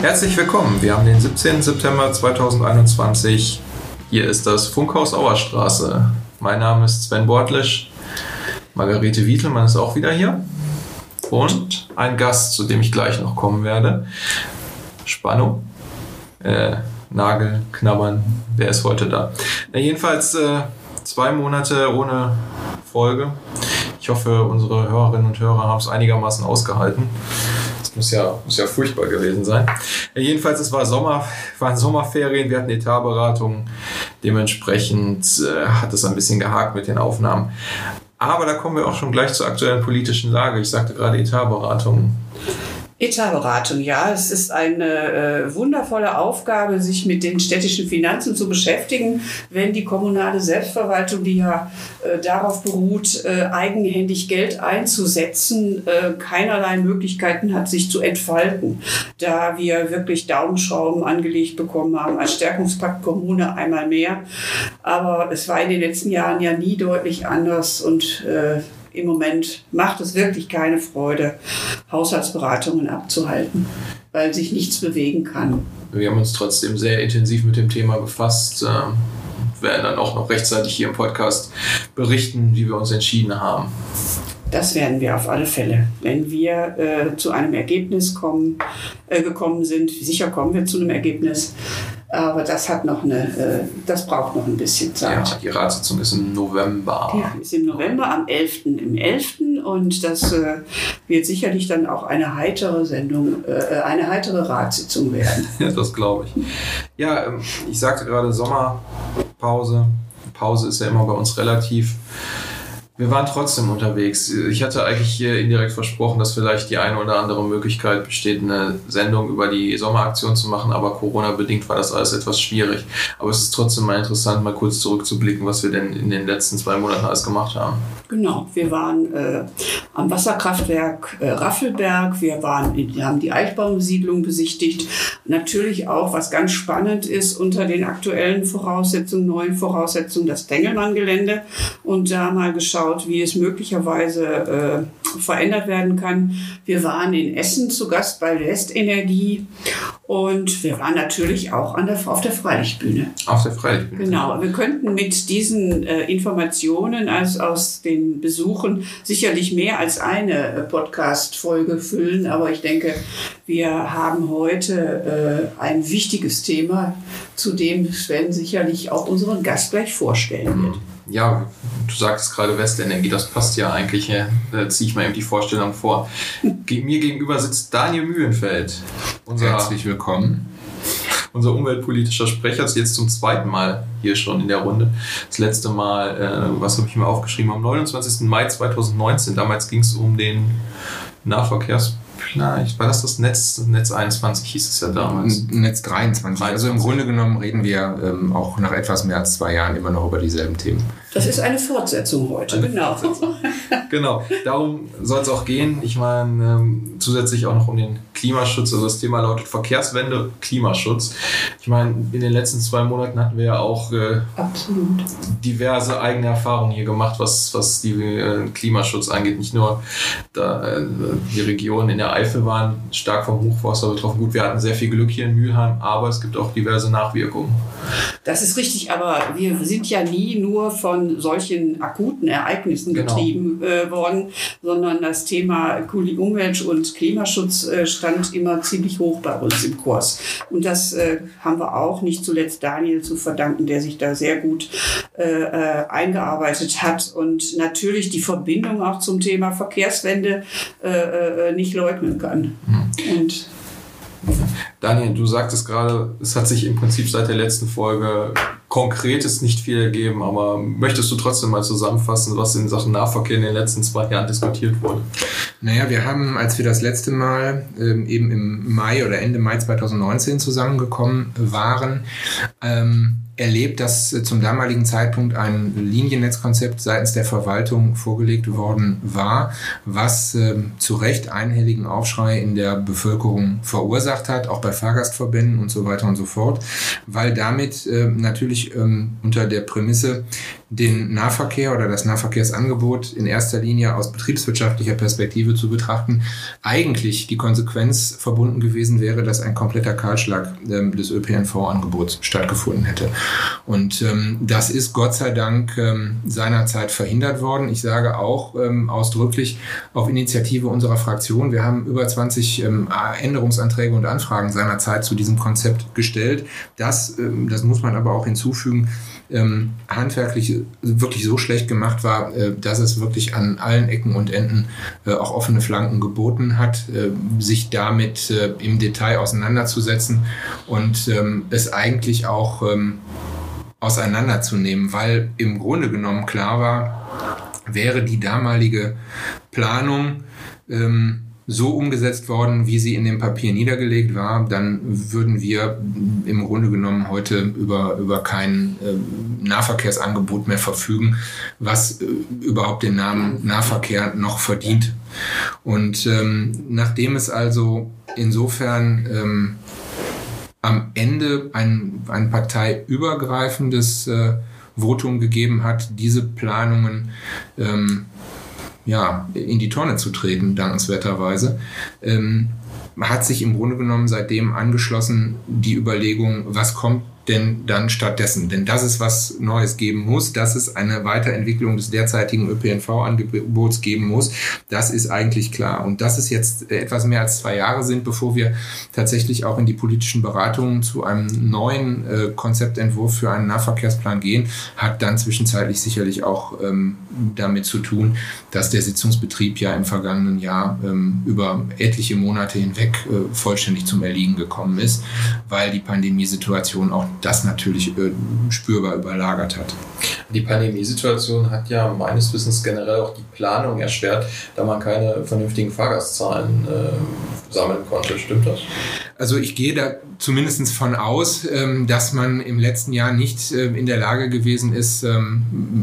Herzlich willkommen, wir haben den 17. September 2021. Hier ist das Funkhaus Auerstraße. Mein Name ist Sven Bortlisch, Margarete Wietelmann ist auch wieder hier und ein Gast, zu dem ich gleich noch kommen werde. Spannung, Nagel, Knabbern, wer ist heute da? Na, jedenfalls 2 Monate ohne Folge. Ich hoffe, unsere Hörerinnen und Hörer haben es einigermaßen ausgehalten. Das muss ja furchtbar gewesen sein. Jedenfalls, es war Sommer, waren Sommerferien, wir hatten Etatberatungen. Dementsprechend hat es ein bisschen gehakt mit den Aufnahmen. Aber da kommen wir auch schon gleich zur aktuellen politischen Lage. Ich sagte gerade Etatberatungen. Etatberatung, ja, es ist eine wundervolle Aufgabe, sich mit den städtischen Finanzen zu beschäftigen, wenn die kommunale Selbstverwaltung, die ja darauf beruht, eigenhändig Geld einzusetzen, keinerlei Möglichkeiten hat, sich zu entfalten. Da wir wirklich Daumenschrauben angelegt bekommen haben als Stärkungspakt Kommune einmal mehr. Aber es war in den letzten Jahren ja nie deutlich anders und im Moment macht es wirklich keine Freude, Haushaltsberatungen abzuhalten, weil sich nichts bewegen kann. Wir haben uns trotzdem sehr intensiv mit dem Thema befasst. Wir werden dann auch noch rechtzeitig hier im Podcast berichten, wie wir uns entschieden haben. Das werden wir auf alle Fälle. Wenn wir zu einem Ergebnis gekommen sind, sicher kommen wir zu einem Ergebnis, aber das hat noch das braucht noch ein bisschen Zeit. Ja, die Ratssitzung ist im November. Die ist im November, am 11. Im 11. Und das wird sicherlich dann auch eine heitere Sendung, eine heitere Ratssitzung werden. Das glaube ich. Ja, ich sagte gerade Sommerpause. Pause ist ja immer bei uns relativ. Wir waren trotzdem unterwegs. Ich hatte eigentlich hier indirekt versprochen, dass vielleicht die eine oder andere Möglichkeit besteht, eine Sendung über die Sommeraktion zu machen, aber Corona-bedingt war das alles etwas schwierig. Aber es ist trotzdem mal interessant, mal kurz zurückzublicken, was wir denn in den letzten 2 Monaten alles gemacht haben. Genau, wir waren am Wasserkraftwerk Raffelberg, wir haben die Eichbaumsiedlung besichtigt. Natürlich auch, was ganz spannend ist, unter den aktuellen Voraussetzungen, neuen Voraussetzungen, das Tengelmann-Gelände und da mal geschaut, wie es möglicherweise verändert werden kann. Wir waren in Essen zu Gast bei Westenergie und wir waren natürlich auch auf der Freilichtbühne. Auf der Freilichtbühne. Genau. Wir könnten mit diesen Informationen aus den Besuchen sicherlich mehr als eine Podcast-Folge füllen, aber ich denke, wir haben heute ein wichtiges Thema, zu dem Sven sicherlich auch unseren Gast gleich vorstellen wird. Ja, du sagtest gerade Westenergie, das passt ja eigentlich, da ziehe ich mal eben die Vorstellung vor. Mir gegenüber sitzt Daniel Mühlenfeld. Herzlich willkommen. Unser umweltpolitischer Sprecher ist jetzt zum 2. Mal hier schon in der Runde. Das letzte Mal, was habe ich mir aufgeschrieben, am 29. Mai 2019. Damals ging es um den Nahverkehrsplan. War das Netz 21 hieß es ja damals? Netz 23. Also im Grunde genommen reden wir auch nach etwas mehr als 2 Jahren immer noch über dieselben Themen. Das ist eine Fortsetzung heute, genau. Genau, darum soll es auch gehen. Ich meine, zusätzlich auch noch um den Klimaschutz. Also das Thema lautet Verkehrswende, Klimaschutz. Ich meine, in den letzten 2 Monaten hatten wir ja auch diverse eigene Erfahrungen hier gemacht, was die Klimaschutz angeht. Nicht nur da, die Regionen in der Eifel waren stark vom Hochwasser betroffen. Gut, wir hatten sehr viel Glück hier in Mülheim, aber es gibt auch diverse Nachwirkungen. Das ist richtig, aber wir sind ja nie nur von solchen akuten Ereignissen getrieben worden, sondern das Thema Umwelt- und Klimaschutz stand immer ziemlich hoch bei uns im Kurs. Und das haben wir auch nicht zuletzt Daniel zu verdanken, der sich da sehr gut eingearbeitet hat und natürlich die Verbindung auch zum Thema Verkehrswende nicht leugnen kann. Mhm. Und Daniel, du sagtest gerade, es hat sich im Prinzip seit der letzten Folge Konkretes nicht viel ergeben, aber möchtest du trotzdem mal zusammenfassen, was in Sachen Nahverkehr in den letzten 2 Jahren diskutiert wurde? Naja, wir haben, als wir das letzte Mal eben im Mai oder Ende Mai 2019 zusammengekommen waren, erlebt, dass zum damaligen Zeitpunkt ein Liniennetzkonzept seitens der Verwaltung vorgelegt worden war, was zu Recht einhelligen Aufschrei in der Bevölkerung verursacht hat, auch bei Fahrgastverbänden und so weiter und so fort, weil damit natürlich unter der Prämisse den Nahverkehr oder das Nahverkehrsangebot in erster Linie aus betriebswirtschaftlicher Perspektive zu betrachten, eigentlich die Konsequenz verbunden gewesen wäre, dass ein kompletter Kahlschlag des ÖPNV-Angebots stattgefunden hätte. Und das ist Gott sei Dank seinerzeit verhindert worden. Ich sage auch ausdrücklich auf Initiative unserer Fraktion, wir haben über 20 Änderungsanträge und Anfragen seinerzeit zu diesem Konzept gestellt. Das muss man aber auch hinzufügen, handwerklich wirklich so schlecht gemacht war, dass es wirklich an allen Ecken und Enden auch offene Flanken geboten hat, sich damit im Detail auseinanderzusetzen und es eigentlich auch auseinanderzunehmen, weil im Grunde genommen klar war, wäre die damalige Planung so umgesetzt worden, wie sie in dem Papier niedergelegt war, dann würden wir im Grunde genommen heute über kein Nahverkehrsangebot mehr verfügen, was überhaupt den Namen Nahverkehr noch verdient. Und nachdem es also insofern am Ende ein parteiübergreifendes Votum gegeben hat, diese Planungen in die Tonne zu treten, dankenswerterweise, hat sich im Grunde genommen seitdem angeschlossen die Überlegung, was kommt denn dann stattdessen? Denn dass es was Neues geben muss, dass es eine Weiterentwicklung des derzeitigen ÖPNV-Angebots geben muss, das ist eigentlich klar. Und dass es jetzt etwas mehr als 2 Jahre sind, bevor wir tatsächlich auch in die politischen Beratungen zu einem neuen Konzeptentwurf für einen Nahverkehrsplan gehen, hat dann zwischenzeitlich sicherlich auch damit zu tun, dass der Sitzungsbetrieb ja im vergangenen Jahr über etliche Monate hinweg vollständig zum Erliegen gekommen ist, weil die Pandemiesituation auch das natürlich spürbar überlagert hat. Die Pandemiesituation hat ja meines Wissens generell auch die Planung erschwert, da man keine vernünftigen Fahrgastzahlen sammeln konnte. Stimmt das? Also ich gehe da zumindest von aus, dass man im letzten Jahr nicht in der Lage gewesen ist,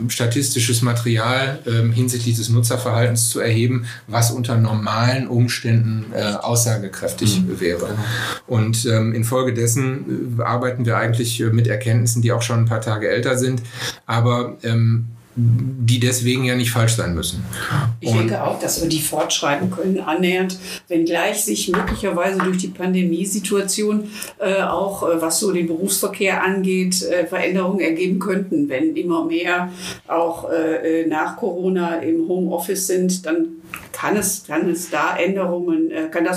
statistisches Material hinsichtlich des Nutzerverhaltens zu erheben, was unter normalen Umständen aussagekräftig wäre. Und infolgedessen arbeiten wir eigentlich mit Erkenntnissen, die auch schon ein paar Tage älter sind, aber die deswegen ja nicht falsch sein müssen. Ich denke auch, dass wir die fortschreiben können, annähernd, wenngleich sich möglicherweise durch die Pandemiesituation auch, was so den Berufsverkehr angeht, Veränderungen ergeben könnten. Wenn immer mehr auch nach Corona im Homeoffice sind, dann kann das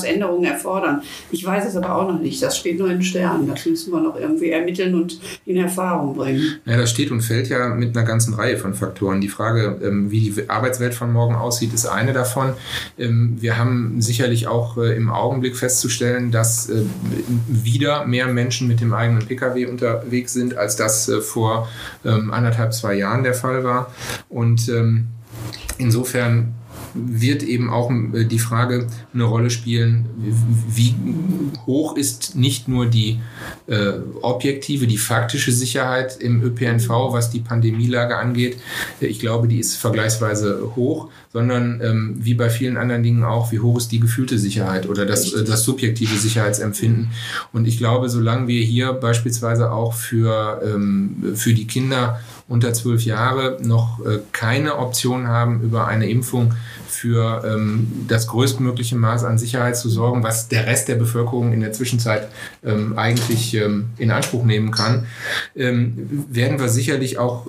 Änderungen erfordern. Ich weiß es aber auch noch nicht. Das steht nur in Sternen. Das müssen wir noch irgendwie ermitteln und in Erfahrung bringen. Ja, das steht und fällt ja mit einer ganzen Reihe von Faktoren. Die Frage, wie die Arbeitswelt von morgen aussieht, ist eine davon. Wir haben sicherlich auch im Augenblick festzustellen, dass wieder mehr Menschen mit dem eigenen Pkw unterwegs sind, als das vor 1,5, 2 Jahren der Fall war. Und insofern wird eben auch die Frage eine Rolle spielen, wie hoch ist nicht nur die objektive, die faktische Sicherheit im ÖPNV, was die Pandemielage angeht. Ich glaube, die ist vergleichsweise hoch, sondern wie bei vielen anderen Dingen auch, wie hoch ist die gefühlte Sicherheit oder das subjektive Sicherheitsempfinden. Und ich glaube, solange wir hier beispielsweise auch für die Kinder unter 12 Jahre noch keine Option haben, über eine Impfung für das größtmögliche Maß an Sicherheit zu sorgen, was der Rest der Bevölkerung in der Zwischenzeit eigentlich in Anspruch nehmen kann, werden wir sicherlich auch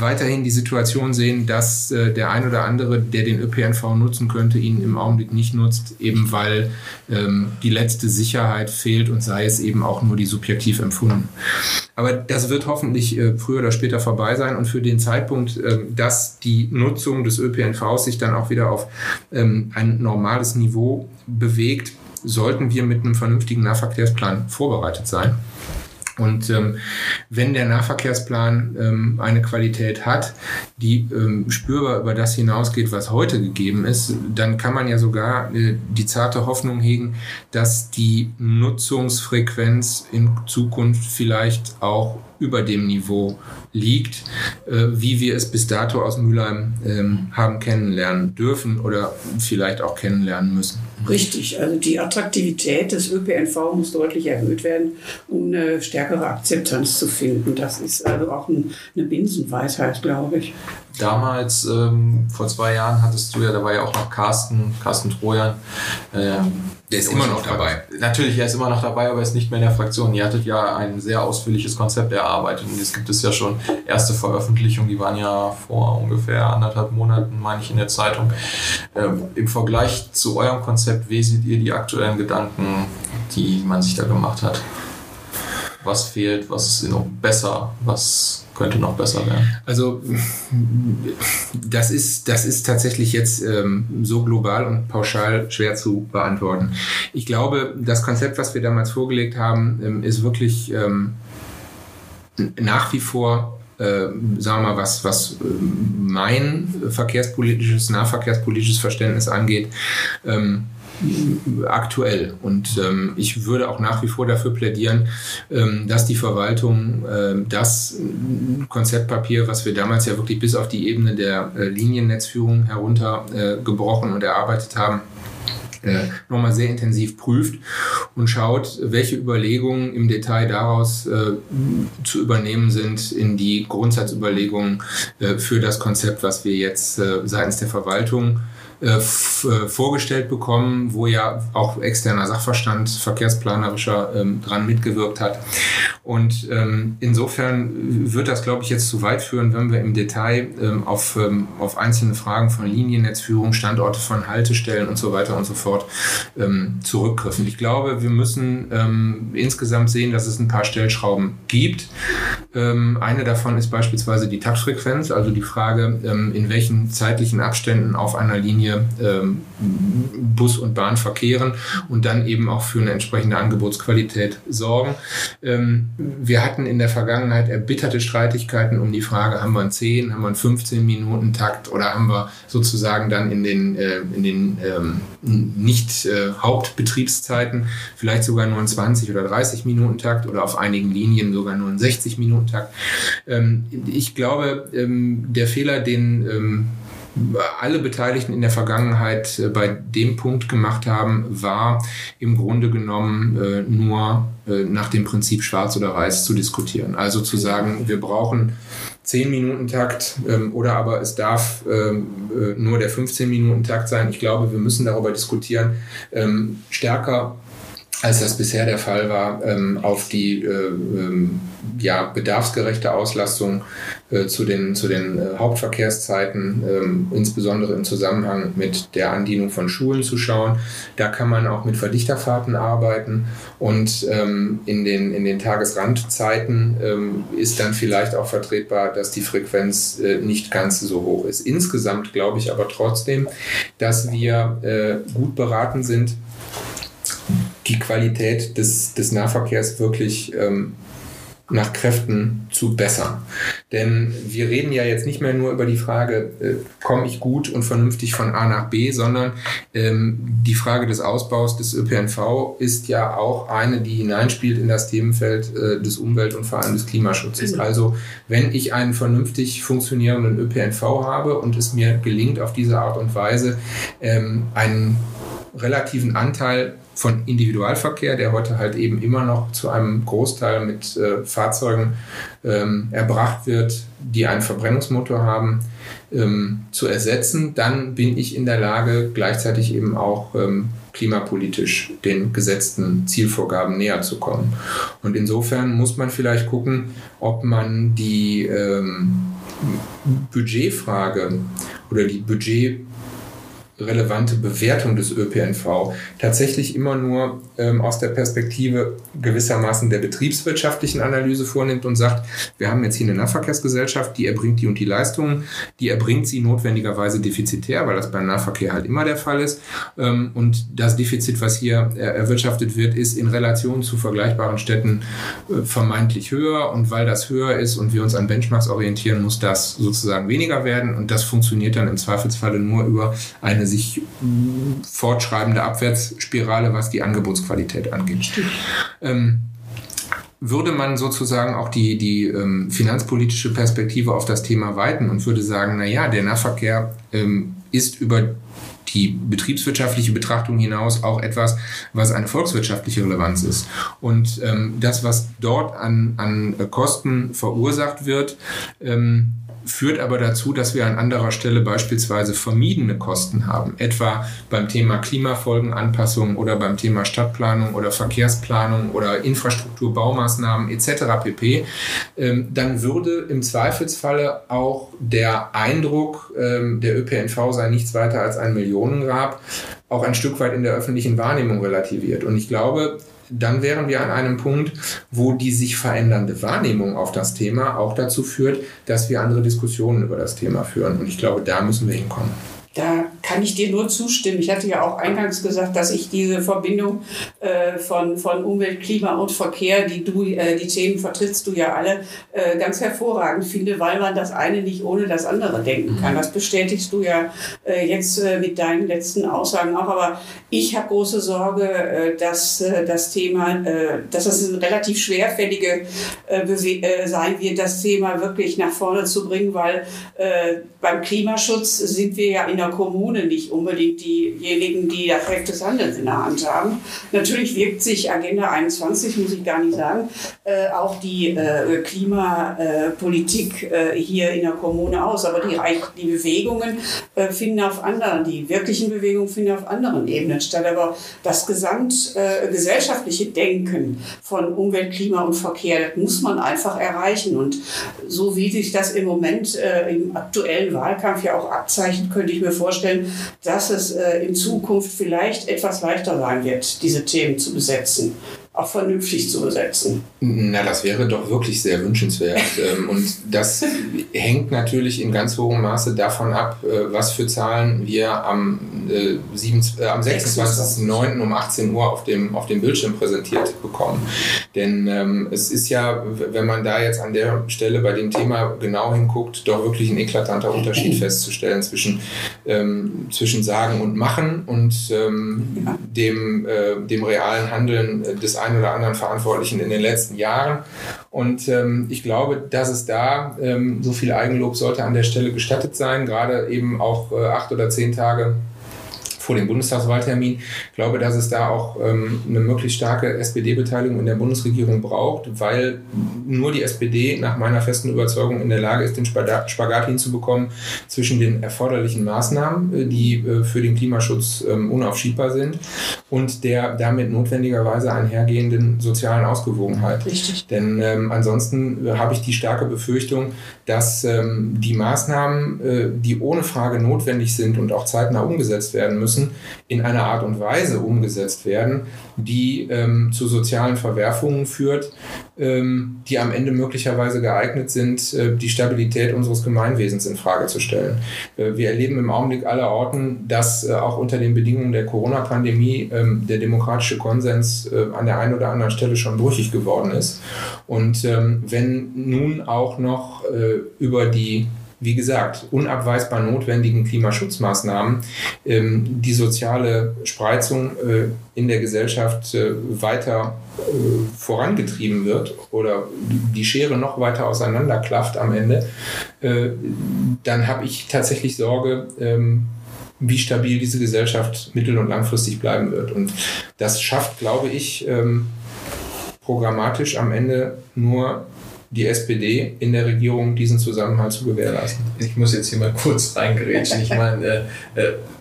weiterhin die Situation sehen, dass der ein oder andere, der den ÖPNV nutzen könnte, ihn im Augenblick nicht nutzt, eben weil die letzte Sicherheit fehlt und sei es eben auch nur die subjektiv empfunden. Aber das wird hoffentlich früher oder später vorbei sein und für den Zeitpunkt, dass die Nutzung des ÖPNVs sich dann auch wieder auf ein normales Niveau bewegt, sollten wir mit einem vernünftigen Nahverkehrsplan vorbereitet sein. Und wenn der Nahverkehrsplan eine Qualität hat, die spürbar über das hinausgeht, was heute gegeben ist, dann kann man ja sogar die zarte Hoffnung hegen, dass die Nutzungsfrequenz in Zukunft vielleicht auch über dem Niveau liegt, wie wir es bis dato aus Mülheim haben kennenlernen dürfen oder vielleicht auch kennenlernen müssen. Richtig, also die Attraktivität des ÖPNV muss deutlich erhöht werden, um eine stärkere Akzeptanz zu finden. Das ist also auch eine Binsenweisheit, glaube ich. Damals, vor 2 Jahren, hattest du ja, da war ja auch noch Carsten Trojan. Der ist immer noch dabei. Natürlich, er ist immer noch dabei, aber er ist nicht mehr in der Fraktion. Ihr hattet ja ein sehr ausführliches Konzept erarbeitet und es gibt es ja schon erste Veröffentlichungen, die waren ja vor ungefähr 1,5 Monaten, meine ich, in der Zeitung. Im Vergleich zu eurem Konzept, wie seht ihr die aktuellen Gedanken, die man sich da gemacht hat? Was fehlt, was ist noch besser, was könnte noch besser werden? Also das ist tatsächlich jetzt so global und pauschal schwer zu beantworten. Ich glaube, das Konzept, was wir damals vorgelegt haben, ist wirklich nach wie vor, sagen wir mal, was mein nahverkehrspolitisches Verständnis angeht, aktuell. Und ich würde auch nach wie vor dafür plädieren, dass die Verwaltung das Konzeptpapier, was wir damals ja wirklich bis auf die Ebene der Liniennetzführung heruntergebrochen und erarbeitet haben, nochmal sehr intensiv prüft und schaut, welche Überlegungen im Detail daraus zu übernehmen sind in die Grundsatzüberlegungen für das Konzept, was wir jetzt seitens der Verwaltung vorgestellt bekommen, wo ja auch externer Sachverstand, verkehrsplanerischer dran mitgewirkt hat. Und insofern wird das, glaube ich, jetzt zu weit führen, wenn wir im Detail auf einzelne Fragen von Liniennetzführung, Standorte von Haltestellen und so weiter und so fort zurückgriffen. Ich glaube, wir müssen insgesamt sehen, dass es ein paar Stellschrauben gibt. Eine davon ist beispielsweise die Taktfrequenz, also die Frage, in welchen zeitlichen Abständen auf einer Linie Bus und Bahn verkehren und dann eben auch für eine entsprechende Angebotsqualität sorgen. Wir hatten in der Vergangenheit erbitterte Streitigkeiten um die Frage, haben wir einen 10, haben wir einen 15-Minuten-Takt oder haben wir sozusagen dann in den Nicht-Hauptbetriebszeiten vielleicht sogar nur einen 20- oder 30-Minuten-Takt oder auf einigen Linien sogar nur einen 60-Minuten-Takt. Ich glaube, der Fehler, den alle Beteiligten in der Vergangenheit bei dem Punkt gemacht haben, war im Grunde genommen nur nach dem Prinzip Schwarz oder Weiß zu diskutieren. Also zu sagen, wir brauchen 10-Minuten-Takt oder aber es darf nur der 15-Minuten-Takt sein. Ich glaube, wir müssen darüber diskutieren, stärker als das bisher der Fall war, auf die bedarfsgerechte Auslastung zu den Hauptverkehrszeiten, insbesondere im Zusammenhang mit der Andienung von Schulen zu schauen. Da kann man auch mit Verdichterfahrten arbeiten und in den Tagesrandzeiten ist dann vielleicht auch vertretbar, dass die Frequenz nicht ganz so hoch ist. Insgesamt glaube ich aber trotzdem, dass wir gut beraten sind, die Qualität des Nahverkehrs wirklich nach Kräften zu bessern. Denn wir reden ja jetzt nicht mehr nur über die Frage, komme ich gut und vernünftig von A nach B, sondern die Frage des Ausbaus des ÖPNV ist ja auch eine, die hineinspielt in das Themenfeld des Umwelt- und vor allem des Klimaschutzes. Also wenn ich einen vernünftig funktionierenden ÖPNV habe und es mir gelingt, auf diese Art und Weise einen relativen Anteil von Individualverkehr, der heute halt eben immer noch zu einem Großteil mit Fahrzeugen erbracht wird, die einen Verbrennungsmotor haben, zu ersetzen, dann bin ich in der Lage, gleichzeitig eben auch klimapolitisch den gesetzten Zielvorgaben näher zu kommen. Und insofern muss man vielleicht gucken, ob man die Budgetfrage oder die budgetrelevante Bewertung des ÖPNV tatsächlich immer nur aus der Perspektive gewissermaßen der betriebswirtschaftlichen Analyse vornimmt und sagt, wir haben jetzt hier eine Nahverkehrsgesellschaft, die erbringt die und die Leistungen, die erbringt sie notwendigerweise defizitär, weil das beim Nahverkehr halt immer der Fall ist. Und das Defizit, was hier erwirtschaftet wird, ist in Relation zu vergleichbaren Städten vermeintlich höher. Und weil das höher ist und wir uns an Benchmarks orientieren, muss das sozusagen weniger werden. Und das funktioniert dann im Zweifelsfalle nur über eine sich fortschreibende Abwärtsspirale, was die Angebotsqualität angeht. Würde man sozusagen auch die finanzpolitische Perspektive auf das Thema weiten und würde sagen, naja, der Nahverkehr ist über die betriebswirtschaftliche Betrachtung hinaus auch etwas, was eine volkswirtschaftliche Relevanz ist. Und das, was dort an Kosten verursacht wird, führt aber dazu, dass wir an anderer Stelle beispielsweise vermiedene Kosten haben, etwa beim Thema Klimafolgenanpassung oder beim Thema Stadtplanung oder Verkehrsplanung oder Infrastrukturbaumaßnahmen etc. pp. Dann würde im Zweifelsfalle auch der Eindruck, der ÖPNV sei nichts weiter als ein Millionengrab, auch ein Stück weit in der öffentlichen Wahrnehmung relativiert. Und ich glaube, dann wären wir an einem Punkt, wo die sich verändernde Wahrnehmung auf das Thema auch dazu führt, dass wir andere Diskussionen über das Thema führen. Und ich glaube, da müssen wir hinkommen. Da kann ich dir nur zustimmen. Ich hatte ja auch eingangs gesagt, dass ich diese Verbindung von Umwelt, Klima und Verkehr, die Themen vertrittst du ja alle, ganz hervorragend finde, weil man das eine nicht ohne das andere denken kann. Das bestätigst du ja jetzt mit deinen letzten Aussagen auch. Aber ich habe große Sorge, dass das eine relativ schwerfällige sein wird, das Thema wirklich nach vorne zu bringen, weil beim Klimaschutz sind wir ja in der Kommune nicht unbedingt diejenigen, die das Recht des Handelns in der Hand haben. Natürlich wirkt sich Agenda 21, muss ich gar nicht sagen, auch die Klimapolitik hier in der Kommune aus. Aber die Bewegungen finden die wirklichen Bewegungen finden auf anderen Ebenen statt. Aber das gesamtgesellschaftliche Denken von Umwelt, Klima und Verkehr, das muss man einfach erreichen. Und so wie sich das im Moment im aktuellen Wahlkampf ja auch abzeichnet, könnte ich mir vorstellen, dass es in Zukunft vielleicht etwas leichter sein wird, diese Themen zu besetzen, auch vernünftig zu besetzen. Na, das wäre doch wirklich sehr wünschenswert. Und das hängt natürlich in ganz hohem Maße davon ab, was für Zahlen wir am 26.09. um 18 Uhr auf dem Bildschirm präsentiert bekommen. Denn es ist ja, wenn man da jetzt an der Stelle bei dem Thema genau hinguckt, doch wirklich ein eklatanter Unterschied festzustellen zwischen Sagen und Machen und dem realen Handeln des einen oder anderen Verantwortlichen in den letzten Jahren. Und ich glaube, dass es da, so viel Eigenlob sollte an der Stelle gestattet sein, gerade eben auch 8 oder 10 Tage vor dem Bundestagswahltermin. Ich glaube, dass es da auch eine möglichst starke SPD-Beteiligung in der Bundesregierung braucht, weil nur die SPD nach meiner festen Überzeugung in der Lage ist, den Spagat hinzubekommen zwischen den erforderlichen Maßnahmen, die für den Klimaschutz unaufschiebbar sind, und der damit notwendigerweise einhergehenden sozialen Ausgewogenheit. Richtig. Denn ansonsten habe ich die starke Befürchtung, dass die Maßnahmen, die ohne Frage notwendig sind und auch zeitnah umgesetzt werden müssen, in einer Art und Weise umgesetzt werden, die zu sozialen Verwerfungen führt, die am Ende möglicherweise geeignet sind, die Stabilität unseres Gemeinwesens in Frage zu stellen. Wir erleben im Augenblick allerorten, dass auch unter den Bedingungen der Corona-Pandemie der demokratische Konsens an der einen oder anderen Stelle schon brüchig geworden ist. Und wenn nun auch noch über die, wie gesagt, unabweisbar notwendigen Klimaschutzmaßnahmen die soziale Spreizung in der Gesellschaft weiter vorangetrieben wird oder die Schere noch weiter auseinanderklafft am Ende, dann habe ich tatsächlich Sorge, wie stabil diese Gesellschaft mittel- und langfristig bleiben wird. Und das schafft, glaube ich, programmatisch am Ende nur die SPD in der Regierung, diesen Zusammenhalt zu gewährleisten. Ich muss jetzt hier mal kurz reingerätschen. Ich meine,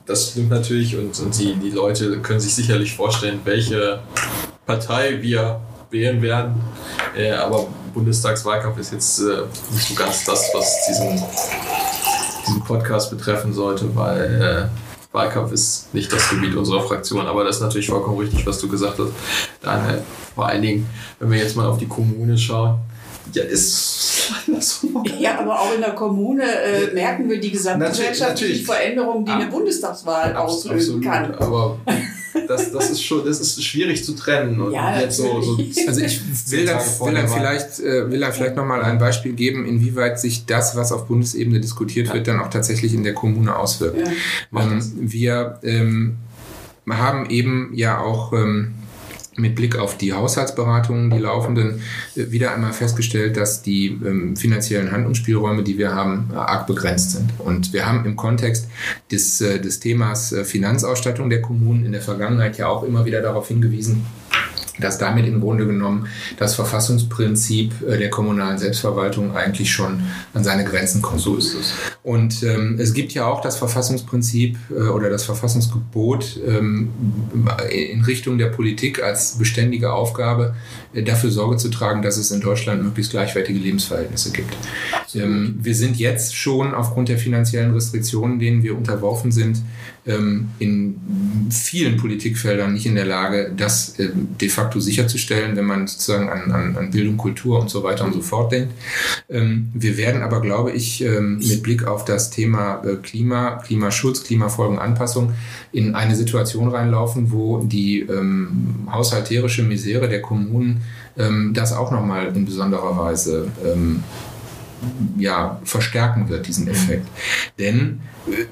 das stimmt natürlich, und die Leute können sich sicherlich vorstellen, welche Partei wir wählen werden. Aber Bundestagswahlkampf ist jetzt nicht so ganz das, was diesen Podcast betreffen sollte, weil Wahlkampf ist nicht das Gebiet unserer Fraktion, aber das ist natürlich vollkommen richtig, was du gesagt hast. Daniel, vor allen Dingen, wenn wir jetzt mal auf die Kommune schauen, ja, ist ja, aber auch in der Kommune merken wir die gesamtgesellschaftliche Veränderung, die eine Bundestagswahl auslösen kann. Aber das ist schon, das ist schwierig zu trennen. Und ja, jetzt also ich will dann vielleicht nochmal ein Beispiel geben, inwieweit sich das, was auf Bundesebene diskutiert wird, dann auch tatsächlich in der Kommune auswirkt. Ja. Wir haben eben ja auch mit Blick auf die Haushaltsberatungen, die laufenden, wieder einmal festgestellt, dass die finanziellen Handlungsspielräume, die wir haben, arg begrenzt sind. Und wir haben im Kontext des Themas Finanzausstattung der Kommunen in der Vergangenheit ja auch immer wieder darauf hingewiesen, dass damit im Grunde genommen das Verfassungsprinzip der kommunalen Selbstverwaltung eigentlich schon an seine Grenzen kommt. So ist es. Und es gibt ja auch das Verfassungsprinzip oder das Verfassungsgebot in Richtung der Politik als beständige Aufgabe, dafür Sorge zu tragen, dass es in Deutschland möglichst gleichwertige Lebensverhältnisse gibt. Wir sind jetzt schon aufgrund der finanziellen Restriktionen, denen wir unterworfen sind, in vielen Politikfeldern nicht in der Lage, das de facto sicherzustellen, wenn man sozusagen an Bildung, Kultur und so weiter und so fort denkt. Wir werden aber, glaube ich, mit Blick auf das Thema Klima, Klimaschutz, Klimafolgenanpassung in eine Situation reinlaufen, wo die haushalterische Misere der Kommunen das auch nochmal in besonderer Weise verstärken wird, diesen Effekt. Denn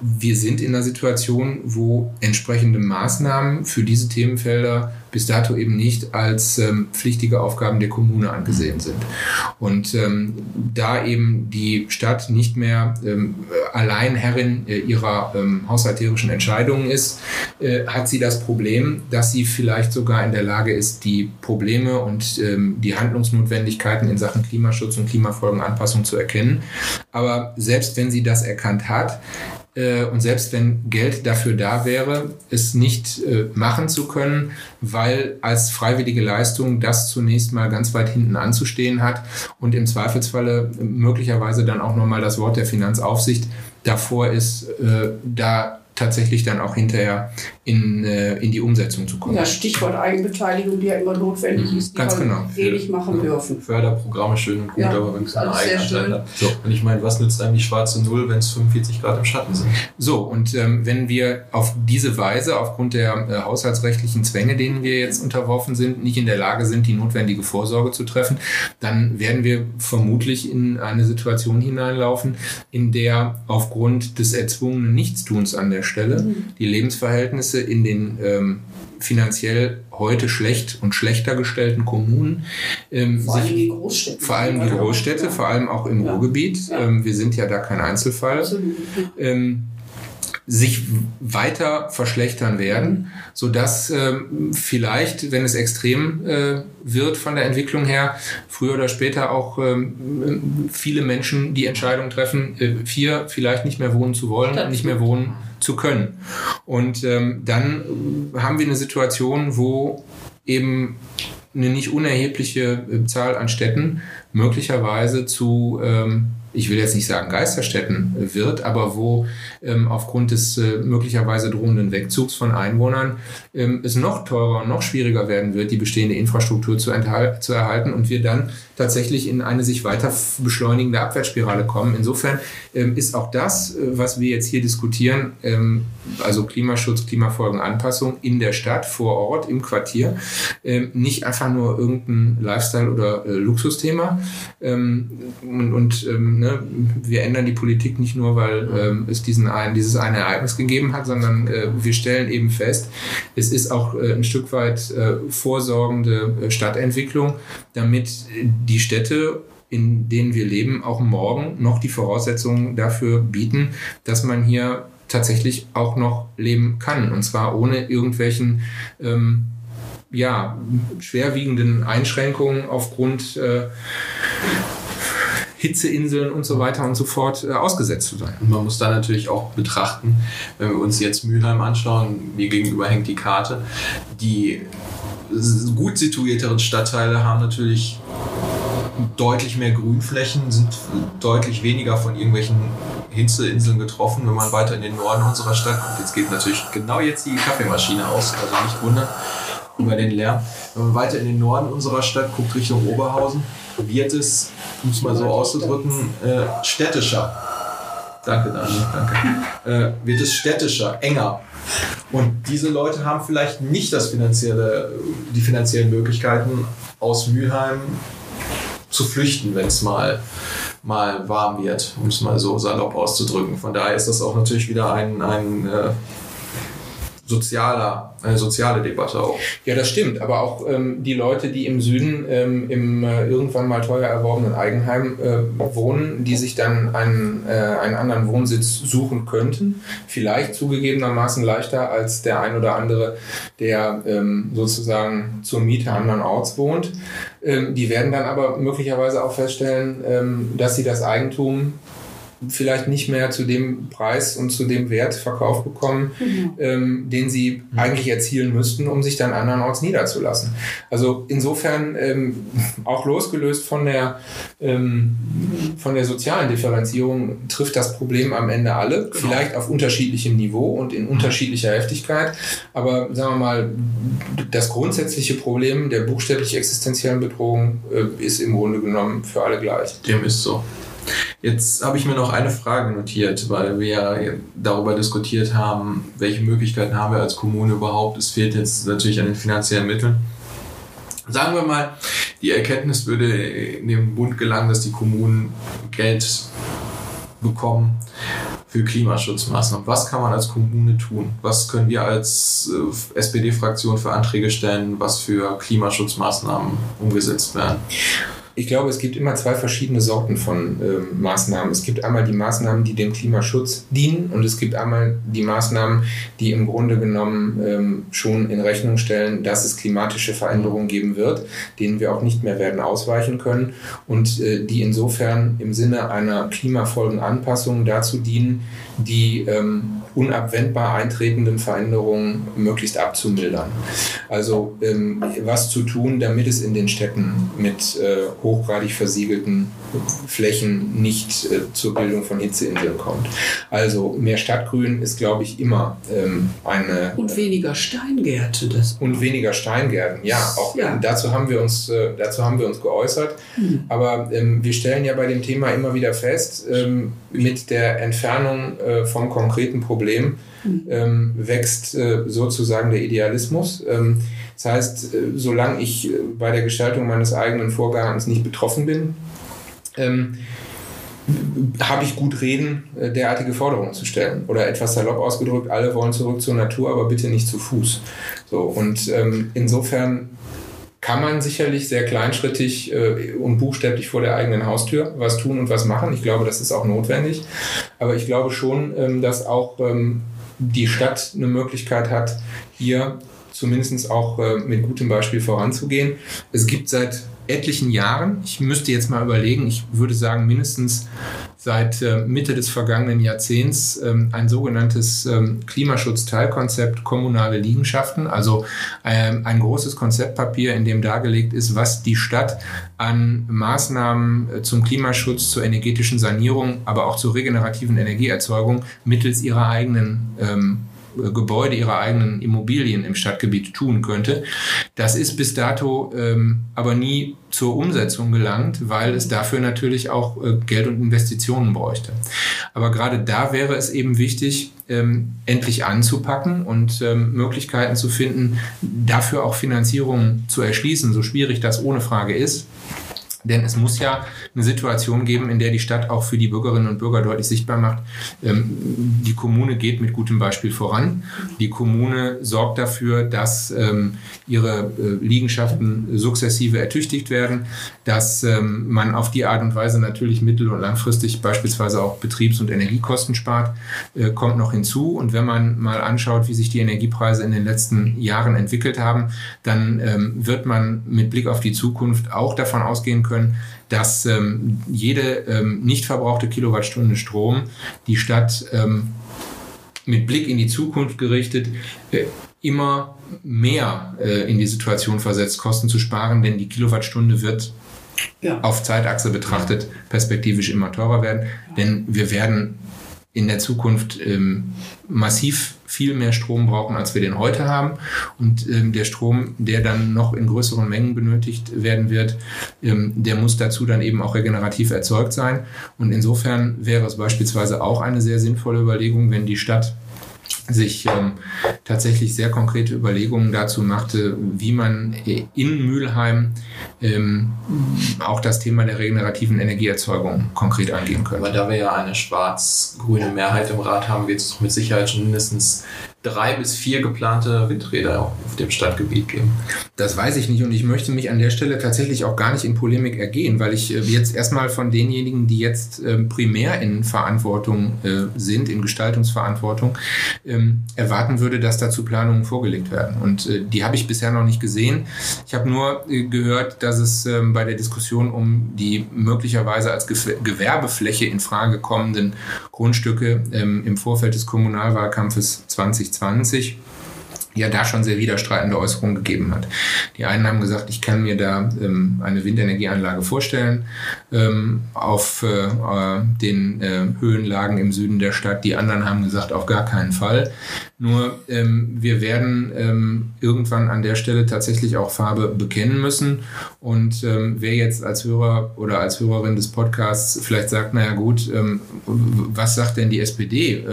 wir sind in einer Situation, wo entsprechende Maßnahmen für diese Themenfelder bis dato eben nicht als pflichtige Aufgaben der Kommune angesehen sind. Und da eben die Stadt nicht mehr allein Herrin ihrer haushalterischen Entscheidungen ist, hat sie das Problem, dass sie vielleicht sogar in der Lage ist, die Probleme und die Handlungsnotwendigkeiten in Sachen Klimaschutz und Klimafolgenanpassung zu erkennen. Aber selbst wenn sie das erkannt hat, und selbst wenn Geld dafür da wäre, es nicht machen zu können, weil als freiwillige Leistung das zunächst mal ganz weit hinten anzustehen hat und im Zweifelsfalle möglicherweise dann auch nochmal das Wort der Finanzaufsicht davor ist, da tatsächlich dann auch hinterher in die Umsetzung zu kommen. Ja, Stichwort Eigenbeteiligung, die ja immer notwendig ist, die ganz wir genau wenig machen dürfen. Förderprogramme schön und gut, aber wenn es eine Eigenanteil so. Und ich meine, was nützt einem die schwarze Null, wenn es 45 Grad im Schatten sind? So, und wenn wir auf diese Weise, aufgrund der haushaltsrechtlichen Zwänge, denen wir jetzt unterworfen sind, nicht in der Lage sind, die notwendige Vorsorge zu treffen, dann werden wir vermutlich in eine Situation hineinlaufen, in der aufgrund des erzwungenen Nichtstuns an der Stelle die Lebensverhältnisse in den finanziell heute schlecht und schlechter gestellten Kommunen. Vor allem die Großstädte, vor allem auch im Ruhrgebiet. Wir sind ja da kein Einzelfall. Sich weiter verschlechtern werden, sodass vielleicht, wenn es extrem wird von der Entwicklung her, früher oder später auch viele Menschen die Entscheidung treffen, hier vielleicht nicht mehr wohnen zu wollen, nicht mehr wohnen zu können. Und dann haben wir eine Situation, wo eben eine nicht unerhebliche Zahl an Städten möglicherweise zu ich will jetzt nicht sagen Geisterstätten wird, aber wo aufgrund des möglicherweise drohenden Wegzugs von Einwohnern es noch teurer und noch schwieriger werden wird, die bestehende Infrastruktur zu erhalten und wir dann tatsächlich in eine sich weiter beschleunigende Abwärtsspirale kommen. Insofern ist auch das, was wir jetzt hier diskutieren, also Klimaschutz, Klimafolgenanpassung in der Stadt, vor Ort, im Quartier, nicht einfach nur irgendein Lifestyle- oder Luxusthema. Wir ändern die Politik nicht nur, weil es dieses eine Ereignis gegeben hat, sondern wir stellen eben fest, es ist auch ein Stück weit vorsorgende Stadtentwicklung, damit die Städte, in denen wir leben, auch morgen noch die Voraussetzungen dafür bieten, dass man hier tatsächlich auch noch leben kann. Und zwar ohne irgendwelchen schwerwiegenden Einschränkungen aufgrund Hitzeinseln und so weiter und so fort ausgesetzt zu sein. Und man muss da natürlich auch betrachten, wenn wir uns jetzt Mülheim anschauen, mir gegenüber hängt die Karte, die gut situierteren Stadtteile haben natürlich deutlich mehr Grünflächen, sind deutlich weniger von irgendwelchen Hitzeinseln getroffen, wenn man weiter in den Norden unserer Stadt guckt. Jetzt geht natürlich genau jetzt die Kaffeemaschine aus, also nicht wundern über den Lärm. Wenn man weiter in den Norden unserer Stadt guckt, Richtung Oberhausen, wird es, um es mal so auszudrücken, städtischer. Danke, Daniel, danke. Wird es städtischer, enger. Und diese Leute haben vielleicht nicht die finanziellen Möglichkeiten, aus Mülheim zu flüchten, wenn es mal warm wird, um es mal so salopp auszudrücken. Von daher ist das auch natürlich wieder ein soziale Debatte auch. Ja, das stimmt. Aber auch die Leute, die im Süden im irgendwann mal teuer erworbenen Eigenheim wohnen, die sich dann einen anderen Wohnsitz suchen könnten, vielleicht zugegebenermaßen leichter als der ein oder andere, der sozusagen zur Miete anderen Orts wohnt. Die werden dann aber möglicherweise auch feststellen, dass sie das Eigentum vielleicht nicht mehr zu dem Preis und zu dem Wert verkauft bekommen, den sie eigentlich erzielen müssten, um sich dann andernorts niederzulassen. Also insofern auch losgelöst von der sozialen Differenzierung trifft das Problem am Ende alle, genau. Vielleicht auf unterschiedlichem Niveau und in unterschiedlicher Heftigkeit, aber sagen wir mal, das grundsätzliche Problem der buchstäblich existenziellen Bedrohung ist im Grunde genommen für alle gleich. Dem ist so. Jetzt habe ich mir noch eine Frage notiert, weil wir ja darüber diskutiert haben, welche Möglichkeiten haben wir als Kommune überhaupt. Es fehlt jetzt natürlich an den finanziellen Mitteln. Sagen wir mal, die Erkenntnis würde in den Bund gelangen, dass die Kommunen Geld bekommen für Klimaschutzmaßnahmen. Was kann man als Kommune tun? Was können wir als SPD-Fraktion für Anträge stellen, was für Klimaschutzmaßnahmen umgesetzt werden? Ich glaube, es gibt immer zwei verschiedene Sorten von Maßnahmen. Es gibt einmal die Maßnahmen, die dem Klimaschutz dienen, und es gibt einmal die Maßnahmen, die im Grunde genommen schon in Rechnung stellen, dass es klimatische Veränderungen geben wird, denen wir auch nicht mehr werden ausweichen können und die insofern im Sinne einer Klimafolgenanpassung dazu dienen, die unabwendbar eintretenden Veränderungen möglichst abzumildern. Also was zu tun, damit es in den Städten mit hochgradig versiegelten Flächen nicht zur Bildung von Hitzeinseln kommt. Also mehr Stadtgrün ist, glaube ich, immer eine... Und weniger Steingärte. Und weniger Steingärten, ja. Auch ja. Dazu haben wir uns geäußert. Mhm. Aber wir stellen ja bei dem Thema immer wieder fest, mit der Entfernung vom konkreten Problem wächst sozusagen der Idealismus. Das heißt, solange ich bei der Gestaltung meines eigenen Vorgartens nicht betroffen bin, habe ich gut reden, derartige Forderungen zu stellen. Oder etwas salopp ausgedrückt, alle wollen zurück zur Natur, aber bitte nicht zu Fuß. So, und insofern kann man sicherlich sehr kleinschrittig und buchstäblich vor der eigenen Haustür was tun und was machen. Ich glaube, das ist auch notwendig. Aber ich glaube schon, dass auch die Stadt eine Möglichkeit hat, hier zumindest auch mit gutem Beispiel voranzugehen. Es gibt seit etlichen Jahren, ich müsste jetzt mal überlegen, ich würde sagen mindestens seit Mitte des vergangenen Jahrzehnts ein sogenanntes Klimaschutzteilkonzept kommunale Liegenschaften, also ein großes Konzeptpapier, in dem dargelegt ist, was die Stadt an Maßnahmen zum Klimaschutz, zur energetischen Sanierung, aber auch zur regenerativen Energieerzeugung mittels ihrer eigenen Gebäude, ihrer eigenen Immobilien im Stadtgebiet tun könnte. Das ist bis dato aber nie zur Umsetzung gelangt, weil es dafür natürlich auch Geld und Investitionen bräuchte. Aber gerade da wäre es eben wichtig, endlich anzupacken und Möglichkeiten zu finden, dafür auch Finanzierungen zu erschließen, so schwierig das ohne Frage ist. Denn es muss ja eine Situation geben, in der die Stadt auch für die Bürgerinnen und Bürger deutlich sichtbar macht, die Kommune geht mit gutem Beispiel voran. Die Kommune sorgt dafür, dass ihre Liegenschaften sukzessive ertüchtigt werden, dass man auf die Art und Weise natürlich mittel- und langfristig beispielsweise auch Betriebs- und Energiekosten spart, kommt noch hinzu. Und wenn man mal anschaut, wie sich die Energiepreise in den letzten Jahren entwickelt haben, dann wird man mit Blick auf die Zukunft auch davon ausgehen können, dass jede nicht verbrauchte Kilowattstunde Strom die Stadt mit Blick in die Zukunft gerichtet immer mehr in die Situation versetzt, Kosten zu sparen, denn die Kilowattstunde wird auf Zeitachse betrachtet perspektivisch immer teurer werden, denn wir werden in der Zukunft massiv viel mehr Strom brauchen, als wir den heute haben. Und der Strom, der dann noch in größeren Mengen benötigt werden wird, der muss dazu dann eben auch regenerativ erzeugt sein. Und insofern wäre es beispielsweise auch eine sehr sinnvolle Überlegung, wenn die Stadt sich tatsächlich sehr konkrete Überlegungen dazu machte, wie man in Mülheim auch das Thema der regenerativen Energieerzeugung konkret angehen könnte. Weil da wir ja eine schwarz-grüne Mehrheit im Rat haben, wird es doch mit Sicherheit schon mindestens 3 bis 4 geplante Windräder auch auf dem Stadtgebiet geben. Das weiß ich nicht und ich möchte mich an der Stelle tatsächlich auch gar nicht in Polemik ergehen, weil ich jetzt erstmal von denjenigen, die jetzt primär in Verantwortung sind, in Gestaltungsverantwortung, erwarten würde, dass dazu Planungen vorgelegt werden. Und die habe ich bisher noch nicht gesehen. Ich habe nur gehört, dass es bei der Diskussion um die möglicherweise als Gewerbefläche in Frage kommenden Grundstücke im Vorfeld des Kommunalwahlkampfes 2020 ja da schon sehr widerstreitende Äußerungen gegeben hat. Die einen haben gesagt, ich kann mir da eine Windenergieanlage vorstellen auf den Höhenlagen im Süden der Stadt. Die anderen haben gesagt, auf gar keinen Fall. Nur wir werden irgendwann an der Stelle tatsächlich auch Farbe bekennen müssen. Und wer jetzt als Hörer oder als Hörerin des Podcasts vielleicht sagt, naja gut, was sagt denn die SPD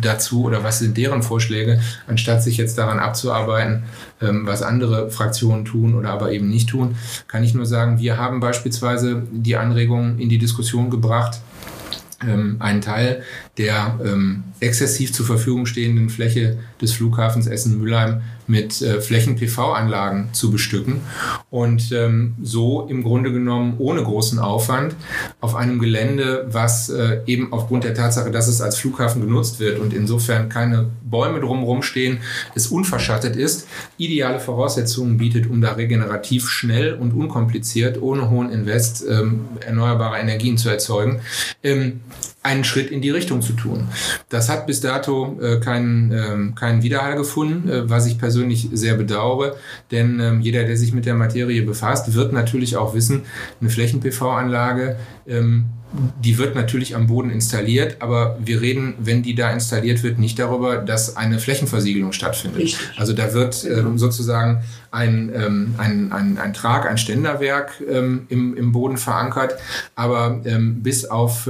dazu oder was sind deren Vorschläge, anstatt sich jetzt daran abzuarbeiten, was andere Fraktionen tun oder aber eben nicht tun, kann ich nur sagen, wir haben beispielsweise die Anregung in die Diskussion gebracht, einen Teil der exzessiv zur Verfügung stehenden Fläche des Flughafens Essen-Mülheim mit Flächen-PV-Anlagen zu bestücken und so im Grunde genommen ohne großen Aufwand auf einem Gelände, was eben aufgrund der Tatsache, dass es als Flughafen genutzt wird und insofern keine Bäume drumherum stehen, es unverschattet ist, ideale Voraussetzungen bietet, um da regenerativ schnell und unkompliziert ohne hohen Invest erneuerbare Energien zu erzeugen, einen Schritt in die Richtung zu tun. Das hat bis dato keinen Widerhall gefunden, was ich persönlich sehr bedauere, denn jeder, der sich mit der Materie befasst, wird natürlich auch wissen, eine Flächen-PV-Anlage, die wird natürlich am Boden installiert, aber wir reden, wenn die da installiert wird, nicht darüber, dass eine Flächenversiegelung stattfindet. Richtig. Also da wird sozusagen ein Trag, ein Ständerwerk im Boden verankert, aber bis auf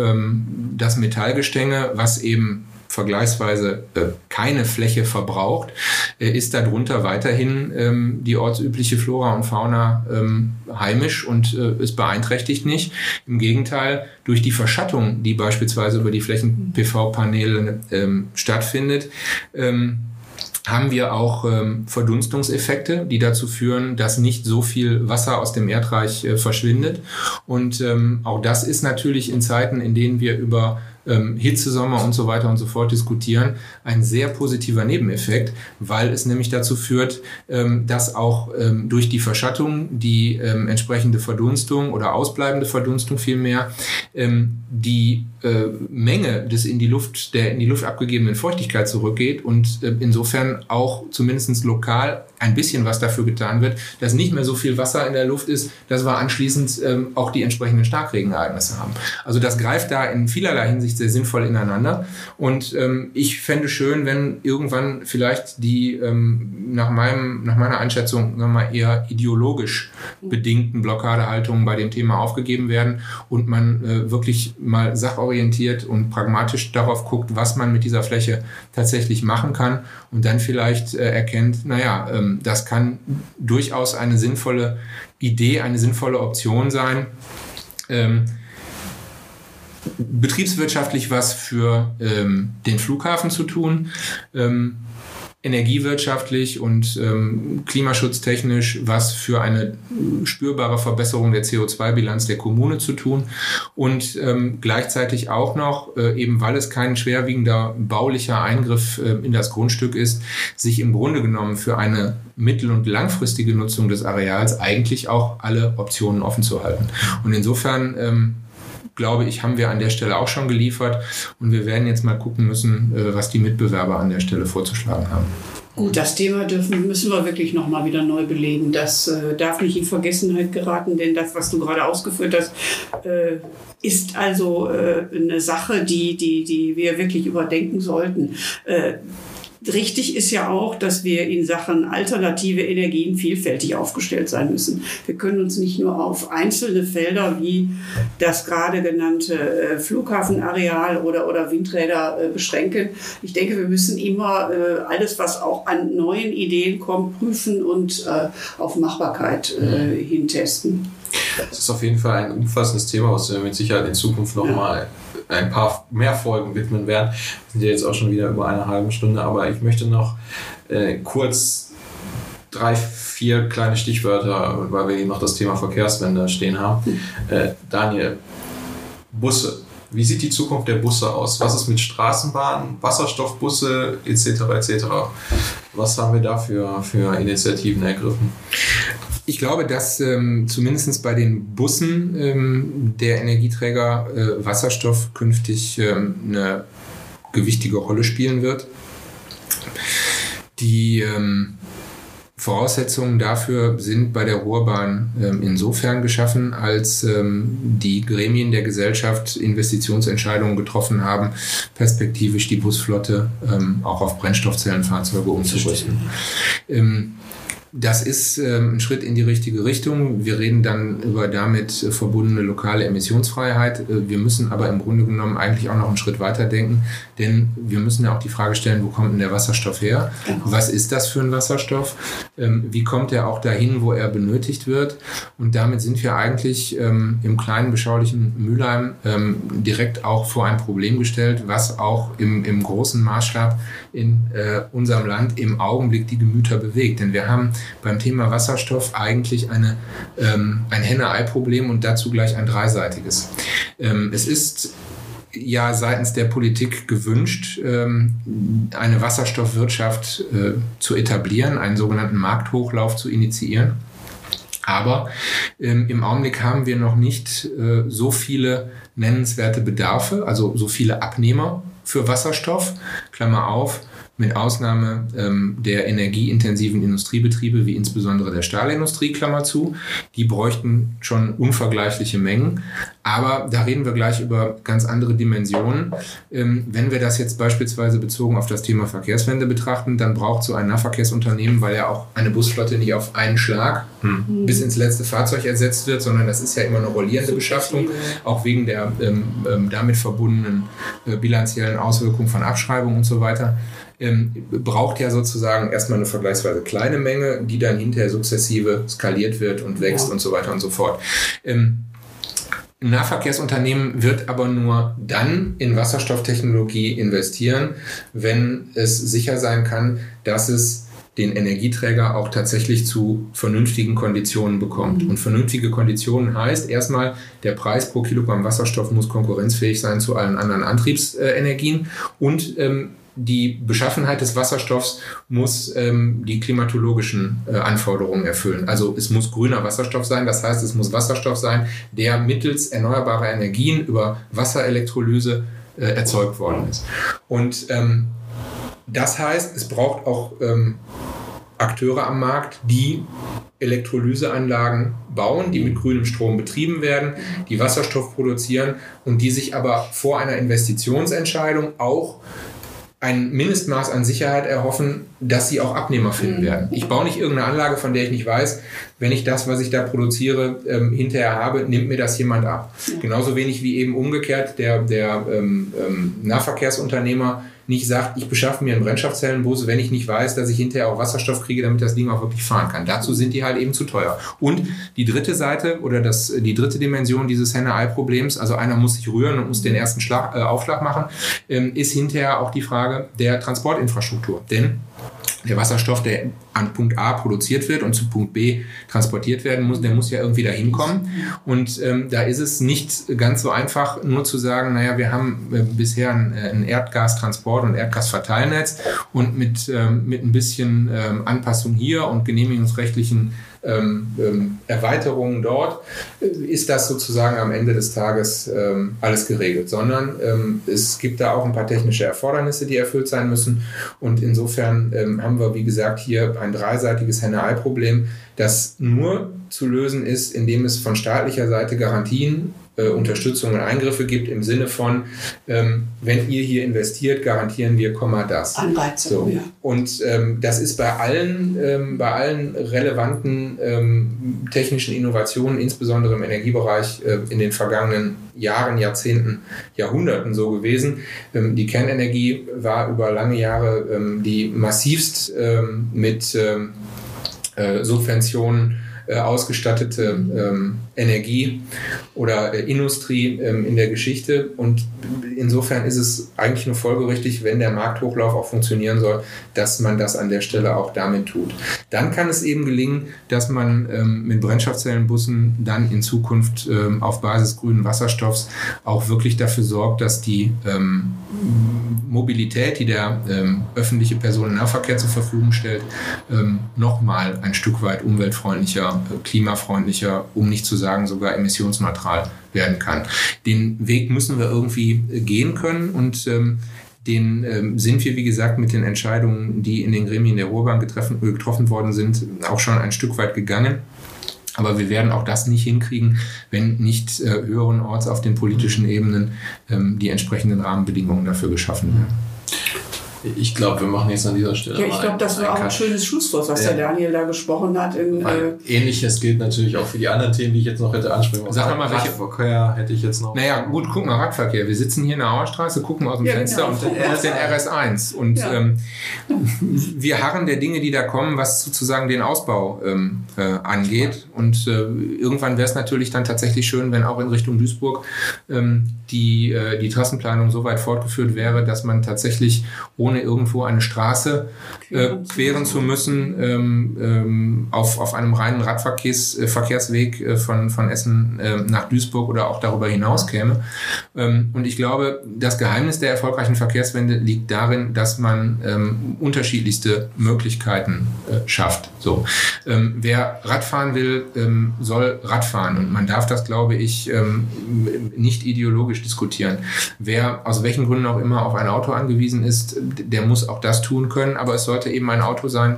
das Metallgestänge, was eben vergleichsweise keine Fläche verbraucht, ist darunter weiterhin die ortsübliche Flora und Fauna heimisch und es beeinträchtigt nicht. Im Gegenteil, durch die Verschattung, die beispielsweise über die Flächen-PV-Paneele stattfindet, haben wir auch Verdunstungseffekte, die dazu führen, dass nicht so viel Wasser aus dem Erdreich verschwindet. Und auch das ist natürlich in Zeiten, in denen wir über Hitzesommer und so weiter und so fort diskutieren, ein sehr positiver Nebeneffekt, weil es nämlich dazu führt, dass auch durch die Verschattung, die entsprechende Verdunstung oder ausbleibende Verdunstung vielmehr, die Menge des in die Luft abgegebenen Feuchtigkeit zurückgeht und insofern auch zumindest lokal ein bisschen was dafür getan wird, dass nicht mehr so viel Wasser in der Luft ist, dass wir anschließend auch die entsprechenden Starkregenereignisse haben. Also das greift da in vielerlei Hinsicht sehr sinnvoll ineinander und ich fände schön, wenn irgendwann vielleicht die nach meiner Einschätzung mal eher ideologisch bedingten Blockadehaltungen bei dem Thema aufgegeben werden und man wirklich mal sachorientiert und pragmatisch darauf guckt, was man mit dieser Fläche tatsächlich machen kann und dann vielleicht erkennt, naja, das kann durchaus eine sinnvolle Idee, eine sinnvolle Option sein, betriebswirtschaftlich was für den Flughafen zu tun, energiewirtschaftlich und klimaschutztechnisch was für eine spürbare Verbesserung der CO2-Bilanz der Kommune zu tun und gleichzeitig auch noch, eben weil es kein schwerwiegender baulicher Eingriff in das Grundstück ist, sich im Grunde genommen für eine mittel- und langfristige Nutzung des Areals eigentlich auch alle Optionen offen zu halten. Und insofern glaube ich, haben wir an der Stelle auch schon geliefert und wir werden jetzt mal gucken müssen, was die Mitbewerber an der Stelle vorzuschlagen haben. Gut, das Thema müssen wir wirklich nochmal wieder neu belegen. Das darf nicht in Vergessenheit geraten, denn das, was du gerade ausgeführt hast, ist also eine Sache, die wir wirklich überdenken sollten. Richtig ist ja auch, dass wir in Sachen alternative Energien vielfältig aufgestellt sein müssen. Wir können uns nicht nur auf einzelne Felder wie das gerade genannte Flughafenareal oder Windräder beschränken. Ich denke, wir müssen immer alles, was auch an neuen Ideen kommt, prüfen und auf Machbarkeit hintesten. Das ist auf jeden Fall ein umfassendes Thema, was wir mit Sicherheit in Zukunft nochmal ein paar mehr Folgen widmen werden. Wir sind ja jetzt auch schon wieder über eine halbe Stunde, aber ich möchte noch kurz 3-4 kleine Stichwörter, weil wir eben noch das Thema Verkehrswende stehen haben. Daniel, Busse. Wie sieht die Zukunft der Busse aus? Was ist mit Straßenbahnen, Wasserstoffbusse etc. etc.? Was haben wir da für Initiativen ergriffen? Ich glaube, dass zumindest bei den Bussen der Energieträger Wasserstoff künftig eine gewichtige Rolle spielen wird. Die Voraussetzungen dafür sind bei der Ruhrbahn insofern geschaffen, als die Gremien der Gesellschaft Investitionsentscheidungen getroffen haben, perspektivisch die Busflotte auch auf Brennstoffzellenfahrzeuge umzurüsten. Das ist ein Schritt in die richtige Richtung. Wir reden dann über damit verbundene lokale Emissionsfreiheit. Wir müssen aber im Grunde genommen eigentlich auch noch einen Schritt weiter denken, denn wir müssen ja auch die Frage stellen, wo kommt denn der Wasserstoff her? Was ist das für ein Wasserstoff? Wie kommt er auch dahin, wo er benötigt wird? Und damit sind wir eigentlich im kleinen, beschaulichen Mülheim direkt auch vor ein Problem gestellt, was auch im großen Maßstab in unserem Land im Augenblick die Gemüter bewegt. Denn wir haben beim Thema Wasserstoff eigentlich ein Henne-Ei-Problem und dazu gleich ein dreiseitiges. Es ist ja seitens der Politik gewünscht, eine Wasserstoffwirtschaft zu etablieren, einen sogenannten Markthochlauf zu initiieren. Aber im Augenblick haben wir noch nicht so viele nennenswerte Bedarfe, also so viele Abnehmer für Wasserstoff, Klammer auf, mit Ausnahme der energieintensiven Industriebetriebe, wie insbesondere der Stahlindustrie, Klammer zu. Die bräuchten schon unvergleichliche Mengen. Aber da reden wir gleich über ganz andere Dimensionen. Wenn wir das jetzt beispielsweise bezogen auf das Thema Verkehrswende betrachten, dann braucht so ein Nahverkehrsunternehmen, weil ja auch eine Busflotte nicht auf einen Schlag bis ins letzte Fahrzeug ersetzt wird, sondern das ist ja immer eine rollierende Beschaffung, auch wegen der damit verbundenen bilanziellen Auswirkungen von Abschreibungen und so weiter. Braucht ja sozusagen erstmal eine vergleichsweise kleine Menge, die dann hinterher sukzessive skaliert wird und wächst und so weiter und so fort. Ein Nahverkehrsunternehmen wird aber nur dann in Wasserstofftechnologie investieren, wenn es sicher sein kann, dass es den Energieträger auch tatsächlich zu vernünftigen Konditionen bekommt. Und vernünftige Konditionen heißt erstmal, der Preis pro Kilogramm Wasserstoff muss konkurrenzfähig sein zu allen anderen Antriebsenergien und die Beschaffenheit des Wasserstoffs muss die klimatologischen Anforderungen erfüllen. Also es muss grüner Wasserstoff sein, das heißt, es muss Wasserstoff sein, der mittels erneuerbarer Energien über Wasserelektrolyse erzeugt worden ist. Und das heißt, es braucht auch Akteure am Markt, die Elektrolyseanlagen bauen, die mit grünem Strom betrieben werden, die Wasserstoff produzieren und die sich aber vor einer Investitionsentscheidung auch ein Mindestmaß an Sicherheit erhoffen, dass sie auch Abnehmer finden werden. Ich baue nicht irgendeine Anlage, von der ich nicht weiß, wenn ich das, was ich da produziere, hinterher habe, nimmt mir das jemand ab. Genauso wenig wie eben umgekehrt der Nahverkehrsunternehmer nicht sagt, ich beschaffe mir einen Brennstoffzellenbus, wenn ich nicht weiß, dass ich hinterher auch Wasserstoff kriege, damit das Ding auch wirklich fahren kann. Dazu sind die halt eben zu teuer. Und die dritte Seite oder die dritte Dimension dieses Henne-Ei-Problems, also einer muss sich rühren und muss den ersten Aufschlag machen, ist hinterher auch die Frage der Transportinfrastruktur. Denn der Wasserstoff, der an Punkt A produziert wird und zu Punkt B transportiert werden muss, der muss ja irgendwie da hinkommen. Und da ist es nicht ganz so einfach, nur zu sagen, naja, wir haben bisher einen Erdgastransport und Erdgasverteilnetz und mit ein bisschen Anpassung hier und genehmigungsrechtlichen Erweiterungen dort, ist das sozusagen am Ende des Tages alles geregelt, sondern es gibt da auch ein paar technische Erfordernisse, die erfüllt sein müssen und insofern haben wir, wie gesagt, hier ein dreiseitiges Henne-Ei-Problem, das nur zu lösen ist, indem es von staatlicher Seite Garantien, Unterstützung und Eingriffe gibt im Sinne von, wenn ihr hier investiert, garantieren wir, das. Anreize. So. Ja. Und das ist bei allen relevanten technischen Innovationen, insbesondere im Energiebereich, in den vergangenen Jahren, Jahrzehnten, Jahrhunderten so gewesen. Die Kernenergie war über lange Jahre die massivst mit Subventionen ausgestattete Energie oder Industrie in der Geschichte. Und insofern ist es eigentlich nur folgerichtig, wenn der Markthochlauf auch funktionieren soll, dass man das an der Stelle auch damit tut. Dann kann es eben gelingen, dass man mit Brennstoffzellenbussen dann in Zukunft auf Basis grünen Wasserstoffs auch wirklich dafür sorgt, dass die Mobilität, die der öffentliche Personennahverkehr zur Verfügung stellt, nochmal ein Stück weit umweltfreundlicher, klimafreundlicher, um nicht zu sagen sogar emissionsneutral werden kann. Den Weg müssen wir irgendwie gehen können und den sind wir, wie gesagt, mit den Entscheidungen, die in den Gremien der Ruhrbahn getroffen worden sind, auch schon ein Stück weit gegangen. Aber wir werden auch das nicht hinkriegen, wenn nicht höheren Orts auf den politischen Ebenen die entsprechenden Rahmenbedingungen dafür geschaffen werden. Ich glaube, wir machen jetzt an dieser Stelle. Ja, ich glaube, das war auch ein schönes Schlusswort, was der Daniel da gesprochen hat. Ähnliches gilt natürlich auch für die anderen Themen, die ich jetzt noch hätte ansprechen wollen. Sag mal, welche Radverkehr hätte ich jetzt noch? Naja, gut, guck mal, Radverkehr. Wir sitzen hier in der Auerstraße, gucken aus dem Fenster und gucken uns den RS1. Und wir harren der Dinge, die da kommen, was sozusagen den Ausbau angeht. Und irgendwann wäre es natürlich dann tatsächlich schön, wenn auch in Richtung Duisburg die Trassenplanung so weit fortgeführt wäre, dass man tatsächlich ohne irgendwo eine Straße queren zu müssen, auf einem reinen Radverkehrsweg von Essen nach Duisburg oder auch darüber hinaus käme. Und ich glaube, das Geheimnis der erfolgreichen Verkehrswende liegt darin, dass man unterschiedlichste Möglichkeiten schafft. So. Wer Radfahren will, soll Radfahren. Und man darf das, glaube ich, nicht ideologisch diskutieren. Wer aus welchen Gründen auch immer auf ein Auto angewiesen ist, der muss auch das tun können, aber es sollte eben ein Auto sein,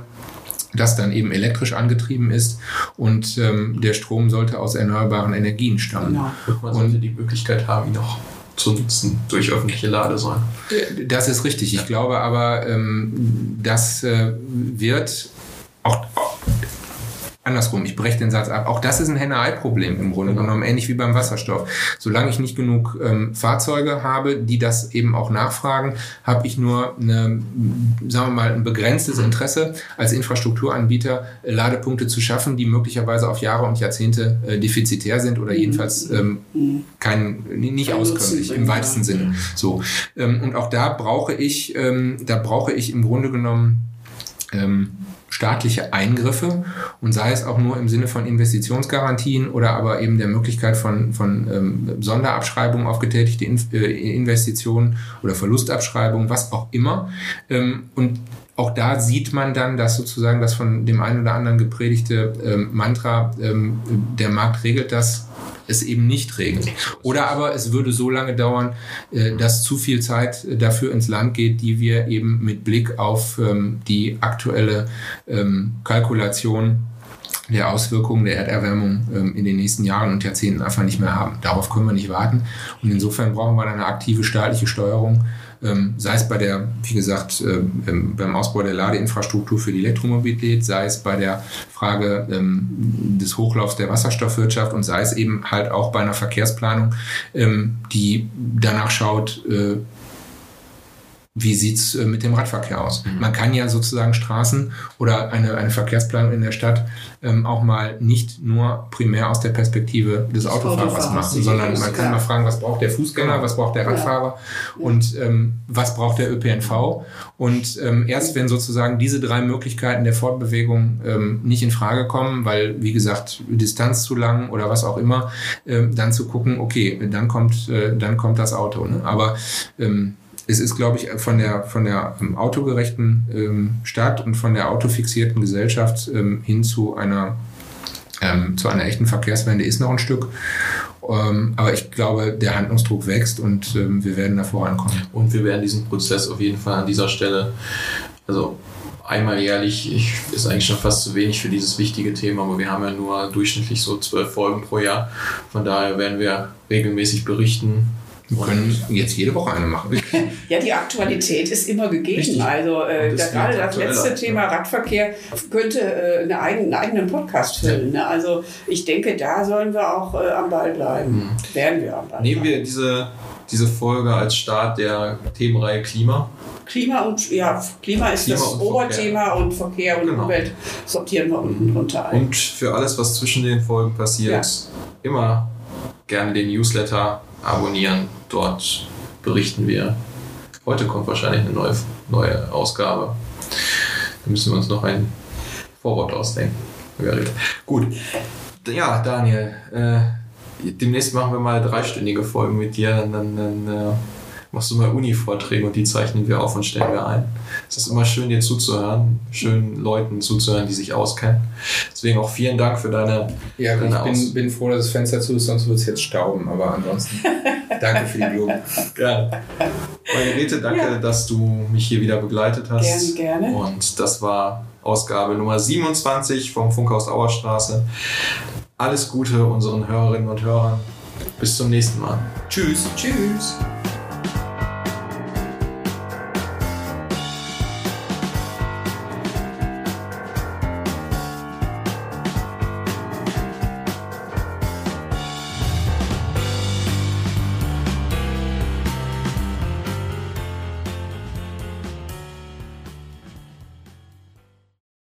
das dann eben elektrisch angetrieben ist und der Strom sollte aus erneuerbaren Energien stammen. Genau. Man sollte die Möglichkeit haben, ihn auch zu nutzen durch öffentliche Ladesäulen. Das ist richtig. Ich glaube aber, das wird auch andersrum, ich breche den Satz ab. Auch das ist ein Henne-Ei-Problem im Grunde genommen, ähnlich wie beim Wasserstoff. Solange ich nicht genug Fahrzeuge habe, die das eben auch nachfragen, habe ich nur ein begrenztes Interesse als Infrastrukturanbieter, Ladepunkte zu schaffen, die möglicherweise auf Jahre und Jahrzehnte defizitär sind oder jedenfalls nicht auskömmlich im weitesten Sinne. So. Und auch da brauche ich im Grunde genommen staatliche Eingriffe und sei es auch nur im Sinne von Investitionsgarantien oder aber eben der Möglichkeit von Sonderabschreibungen auf getätigte Investitionen oder Verlustabschreibungen, was auch immer. Und auch da sieht man dann, dass sozusagen das von dem einen oder anderen gepredigte Mantra, der Markt regelt das, es eben nicht regelt. Oder aber es würde so lange dauern, dass zu viel Zeit dafür ins Land geht, die wir eben mit Blick auf die aktuelle Kalkulation der Auswirkungen der Erderwärmung in den nächsten Jahren und Jahrzehnten einfach nicht mehr haben. Darauf können wir nicht warten. Und insofern brauchen wir eine aktive staatliche Steuerung, sei es bei der, wie gesagt, beim Ausbau der Ladeinfrastruktur für die Elektromobilität, sei es bei der Frage des Hochlaufs der Wasserstoffwirtschaft und sei es eben halt auch bei einer Verkehrsplanung, die danach schaut, wie sieht es mit dem Radverkehr aus? Man kann ja sozusagen Straßen oder eine Verkehrsplanung in der Stadt auch mal nicht nur primär aus der Perspektive des Autofahrers machen, sondern man kann mal fragen, was braucht der Fußgänger, was braucht der Radfahrer und was braucht der ÖPNV? Und erst wenn sozusagen diese drei Möglichkeiten der Fortbewegung nicht in Frage kommen, weil, wie gesagt, Distanz zu lang oder was auch immer, dann zu gucken, okay, dann kommt das Auto. Ne? Aber es ist, glaube ich, von der autogerechten Stadt und von der autofixierten Gesellschaft hin zu einer echten Verkehrswende ist noch ein Stück. Aber ich glaube, der Handlungsdruck wächst und wir werden da vorankommen. Und wir werden diesen Prozess auf jeden Fall an dieser Stelle, also einmal jährlich ist eigentlich schon fast zu wenig für dieses wichtige Thema, aber wir haben ja nur durchschnittlich so 12 Folgen pro Jahr. Von daher werden wir regelmäßig berichten. Wir können jetzt jede Woche eine machen. Ja, die Aktualität ist immer gegeben. Richtig. Also gerade das letzte Thema Radverkehr könnte einen eigenen Podcast füllen. Ne? Also ich denke, da sollen wir auch am Ball bleiben. Mhm. Werden wir am Ball bleiben. Nehmen wir diese Folge als Start der Themenreihe Klima. Klima ist Klima das Oberthema Verkehr. Und Verkehr und genau. Umwelt sortieren wir unten drunter ein. Und für alles, was zwischen den Folgen passiert, immer gerne den Newsletter abonnieren. Dort berichten wir. Heute kommt wahrscheinlich eine neue Ausgabe. Da müssen wir uns noch ein Vorwort ausdenken. Gut. Ja, Daniel, demnächst machen wir mal 3-stündige Folgen mit dir. Und dann machst du mal Uni-Vorträge und die zeichnen wir auf und stellen wir ein. Es ist immer schön, dir zuzuhören, schön Leuten zuzuhören, die sich auskennen. Deswegen auch vielen Dank für deine... Ja, ich bin froh, dass das Fenster zu ist, sonst würde es jetzt stauben, aber ansonsten danke für die Blumen. Gerne. Margarete, danke, dass du mich hier wieder begleitet hast. Gerne. Und das war Ausgabe Nummer 27 vom Funkhaus Auerstraße. Alles Gute unseren Hörerinnen und Hörern. Bis zum nächsten Mal. Tschüss. Tschüss.